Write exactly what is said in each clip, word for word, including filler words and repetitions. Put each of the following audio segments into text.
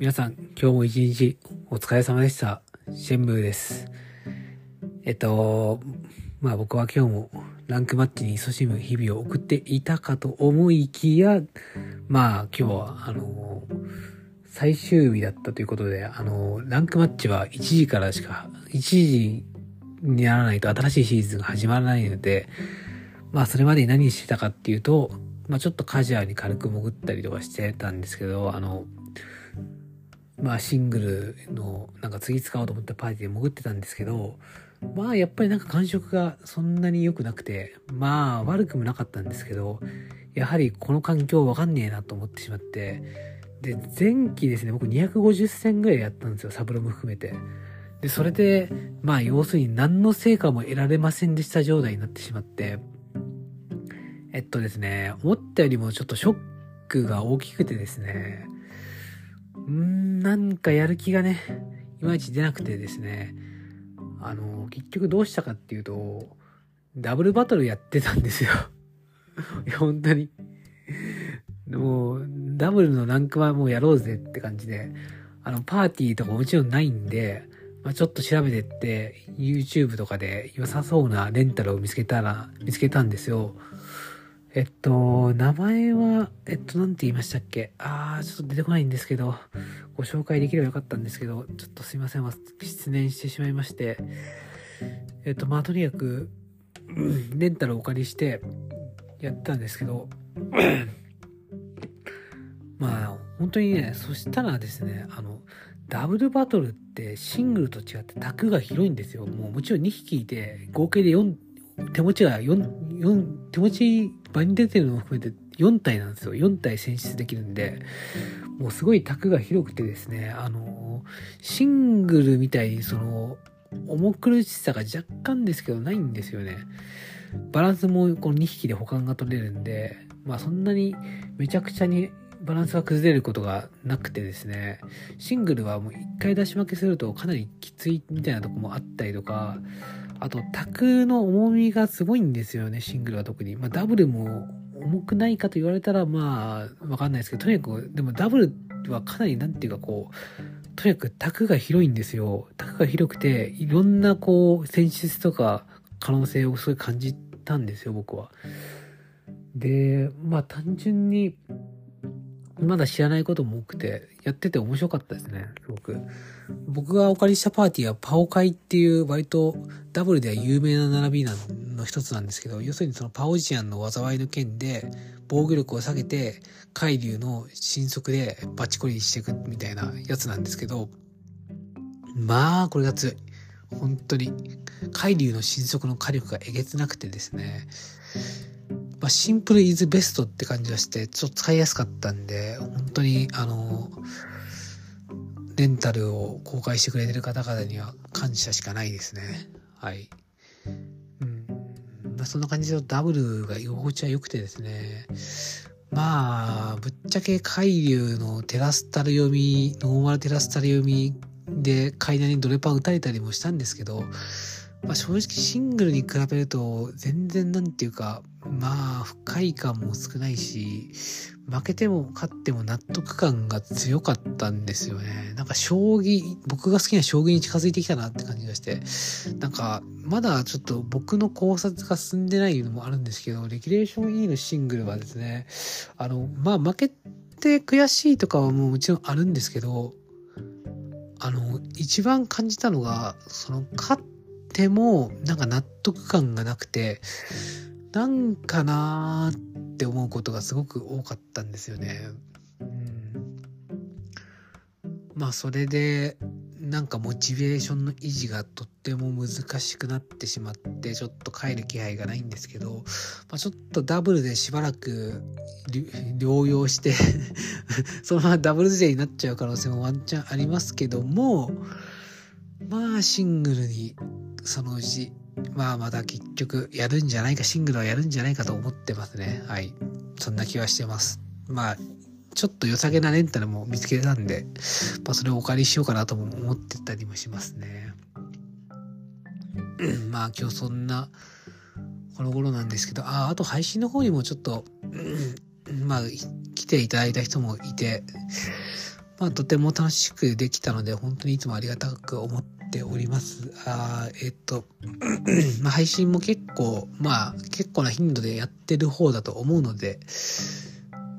皆さん、今日も一日お疲れ様でした。シェンブーです。えっと、まあ僕は今日もランクマッチに勤しむ日々を送っていたかと思いきや、まあ今日はあの最終日だったということで、あのランクマッチはいちじからしかいちじにならないと新しいシーズンが始まらないので、まあそれまでに何してたかっていうと、まあちょっとカジュアルに軽く潜ったりとかしてたんですけど、あのまあシングルのなんか次使おうと思ったパーティーで潜ってたんですけど、まあやっぱりなんか感触がそんなに良くなくて、まあ悪くもなかったんですけど、やはりこの環境わかんねえなと思ってしまって、で前期ですね、僕にひゃくごじゅっせんぐらいやったんですよ、サブロも含めて。でそれでまあ要するに何の成果も得られませんでした状態になってしまって、えっとですね思ったよりもちょっとショックが大きくてですね、うーんなんかやる気がねいまいち出なくてですね、あの結局どうしたかっていうと、ダブルバトルやってたんですよいや本当にもうダブルのランクはもうやろうぜって感じで、あのパーティーとかもちろんないんで、まあ、ちょっと調べてって YouTube とかで良さそうなレンタルを見つけたら見つけたんですよ。えっと名前はえっとなんて言いましたっけ、あーちょっと出てこないんですけど、ご紹介できればよかったんですけど、ちょっとすいません、失念してしまいまして、えっとまあとにかくレンタルをお借りしてやったんですけどまあ本当にね、そしたらですね、あのダブルバトルってシングルと違って卓が広いんですよ。もうもちろんにひきいて合計でよん手持ちが4、4手持ち場に出てるのを含めてよん体なんですよ。よん体選出できるんで、もうすごい卓が広くてですね、あのシングルみたいにその重苦しさが若干ですけどないんですよね。バランスもこのにひきで補完が取れるんで、まあそんなにめちゃくちゃにバランスが崩れることがなくてですね、シングルはもういっかい出し負けするとかなりきついみたいなとこもあったりとか、あと卓の重みがすごいんですよね、シングルは特に。まあダブルも重くないかと言われたらまあわかんないですけど、とにかくでもダブルはかなりなんていうかこう、とにかく卓が広いんですよ。卓が広くていろんなこう選出とか可能性をすごい感じたんですよ、僕は。でまあ単純にまだ知らないことも多くて、やってて面白かったですね、すごく。僕がお借りしたパーティーはパオ会っていう割とダブルでは有名な並びの一つなんですけど、要するにそのパオジアンの災いの件で防御力を下げて海流の神速でバチコリしていくみたいなやつなんですけど、まあこれが強い。本当に海流の神速の火力がえげつなくてですね、まあ、シンプルイズベストって感じがしてちょっと使いやすかったんで、本当にあのレンタルを公開してくれてる方々には感謝しかないですね。はい、うんまあ、そんな感じでダブルが居心地は良くてですね、まあぶっちゃけ海流のテラスタル読みノーマルテラスタル読みで階段にドレパー打たれたりもしたんですけど、まあ、正直シングルに比べると全然なんていうか、まあ不快感も少ないし、負けても勝っても納得感が強かったんですよね。なんか将棋、僕が好きな将棋に近づいてきたなって感じがして、なんかまだちょっと僕の考察が進んでないのもあるんですけど、レギュレーション E のシングルはですね、あのまあ負けて悔しいとかはもうもちろんあるんですけど、あの一番感じたのがその勝ってもなんか納得感がなくて、なんかなーって思うことがすごく多かったんですよね。うん、まあそれでなんかモチベーションの維持がとっても難しくなってしまって、ちょっと帰る気配がないんですけど、まあ、ちょっとダブルでしばらく療養してそのままダブル勢になっちゃう可能性もワンチャンありますけども、まあシングルにそのうちまあまた結局やるんじゃないか、シングルはやるんじゃないかと思ってますね。はい、そんな気はしてます。まあちょっと良さげなレンタルも見つけたんで、まあ、それをお借りしようかなとも思ってたりもしますねまあ今日そんなこの頃なんですけど、ああと配信の方にもちょっとまあ来ていただいた人もいてまあ、とても楽しくできたので本当にいつもありがたく思っております。あえっとまあ配信も結構まあ結構な頻度でやってる方だと思うので、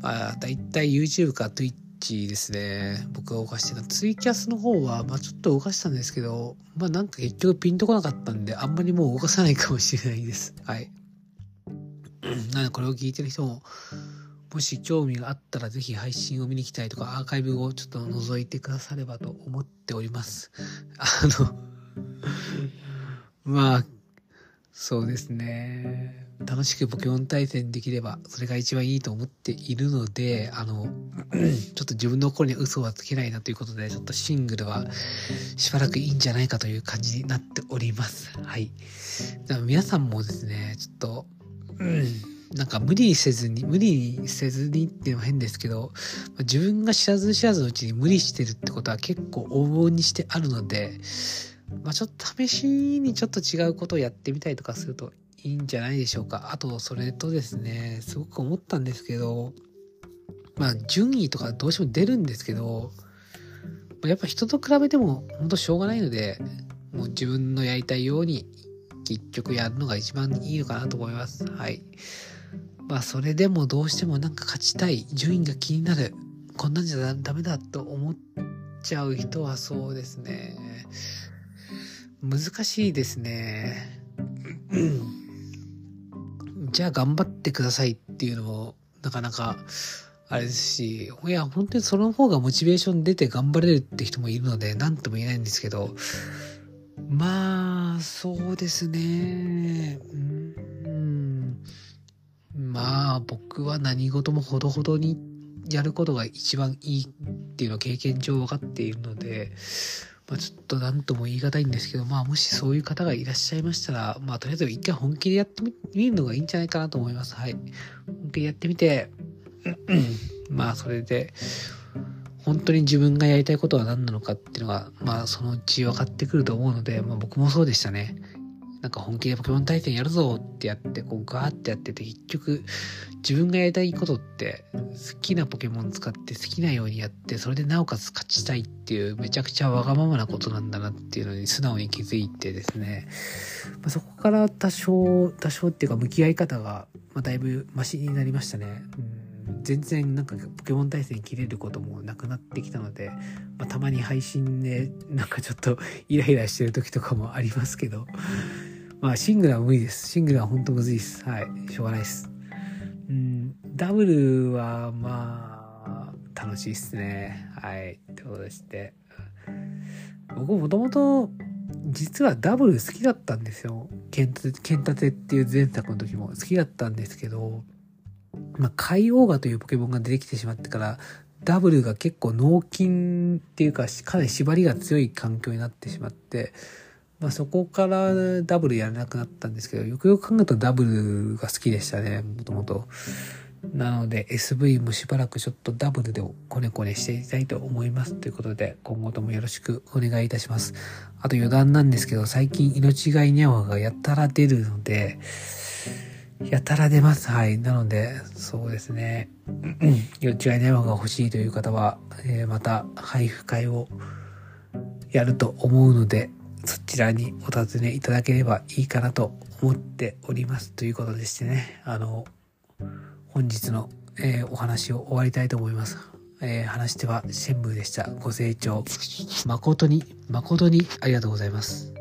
まあ、だいたい YouTube か Twitch ですね、僕が動かしてた。ツイキャスの方はまあちょっと動かしたんですけど、まあなんか結局ピンとこなかったんであんまりもう動かさないかもしれないです。はいなのでこれを聞いてる人ももし興味があったらぜひ配信を見に来たりとかアーカイブをちょっと覗いてくださればと思っております。あのまあそうですね、楽しくポケモン対戦できればそれが一番いいと思っているので、あのちょっと自分の心に嘘はつけないなということでちょっとシングルはしばらくいいんじゃないかという感じになっております。はい、でも皆さんもですねちょっと、うんなんか無理せずに無理せずにっていうのは変ですけど、自分が知らず知らずのうちに無理してるってことは結構往々にしてあるので、まあ、ちょっと試しにちょっと違うことをやってみたりとかするといいんじゃないでしょうか。あとそれとですねすごく思ったんですけど、まあ順位とかどうしても出るんですけど、やっぱ人と比べても本当しょうがないので、もう自分のやりたいように結局やるのが一番いいのかなと思います。はい、まあ、それでもどうしてもなんか勝ちたい、順位が気になる、こんなんじゃダメだと思っちゃう人はそうですね難しいですねじゃあ頑張ってくださいっていうのもなかなかあれですし、いや本当にその方がモチベーション出て頑張れるって人もいるので何とも言えないんですけど、まあそうですね、まあ僕は何事もほどほどにやることが一番いいっていうのは経験上分かっているので、まあ、ちょっと何とも言い難いんですけど、まあもしそういう方がいらっしゃいましたら、まあとりあえず一回本気でやってみるのがいいんじゃないかなと思います。はい、本気でやってみてまあそれで本当に自分がやりたいことは何なのかっていうのがまあそのうち分かってくると思うので、まあ、僕もそうでしたね。なんか本気でポケモン対戦やるぞってやってこうガーってやってて、結局自分がやりたいことって好きなポケモン使って好きなようにやって、それでなおかつ勝ちたいっていうめちゃくちゃわがままなことなんだなっていうのに素直に気づいてですね、まあ、そこから多少多少っていうか向き合い方がだいぶマシになりましたね。うん、全然なんかポケモン対戦切れることもなくなってきたので、まあ、たまに配信でなんかちょっとイライラしてる時とかもありますけどまあシングルは無理です。シングルは本当むずいです。はい。しょうがないです。うん、ダブルはまあ楽しいですね。はい。ってことでして、僕もともと実はダブル好きだったんですよ。ケンタテっていう前作の時も好きだったんですけど、まあカイオーガというポケモンが出てきてしまってから、ダブルが結構脳筋っていうかかなり縛りが強い環境になってしまって。まあ、そこからダブルやらなくなったんですけど、よくよく考えたらダブルが好きでしたね、もともと。なので エスブイ もしばらくちょっとダブルでコネコネしていきたいと思いますということで、今後ともよろしくお願いいたします。あと余談なんですけど、最近命がいにゃわがやたら出るので、やたら出ます。はい、なのでそうですね命がいにゃわが欲しいという方は、えー、また配布会をやると思うので、そちらにお尋ねいただければいいかなと思っておりますということでしてね、あの本日の、えー、お話を終わりたいと思います。えー、話してはシェンムーでした。ご清聴誠に誠にありがとうございます。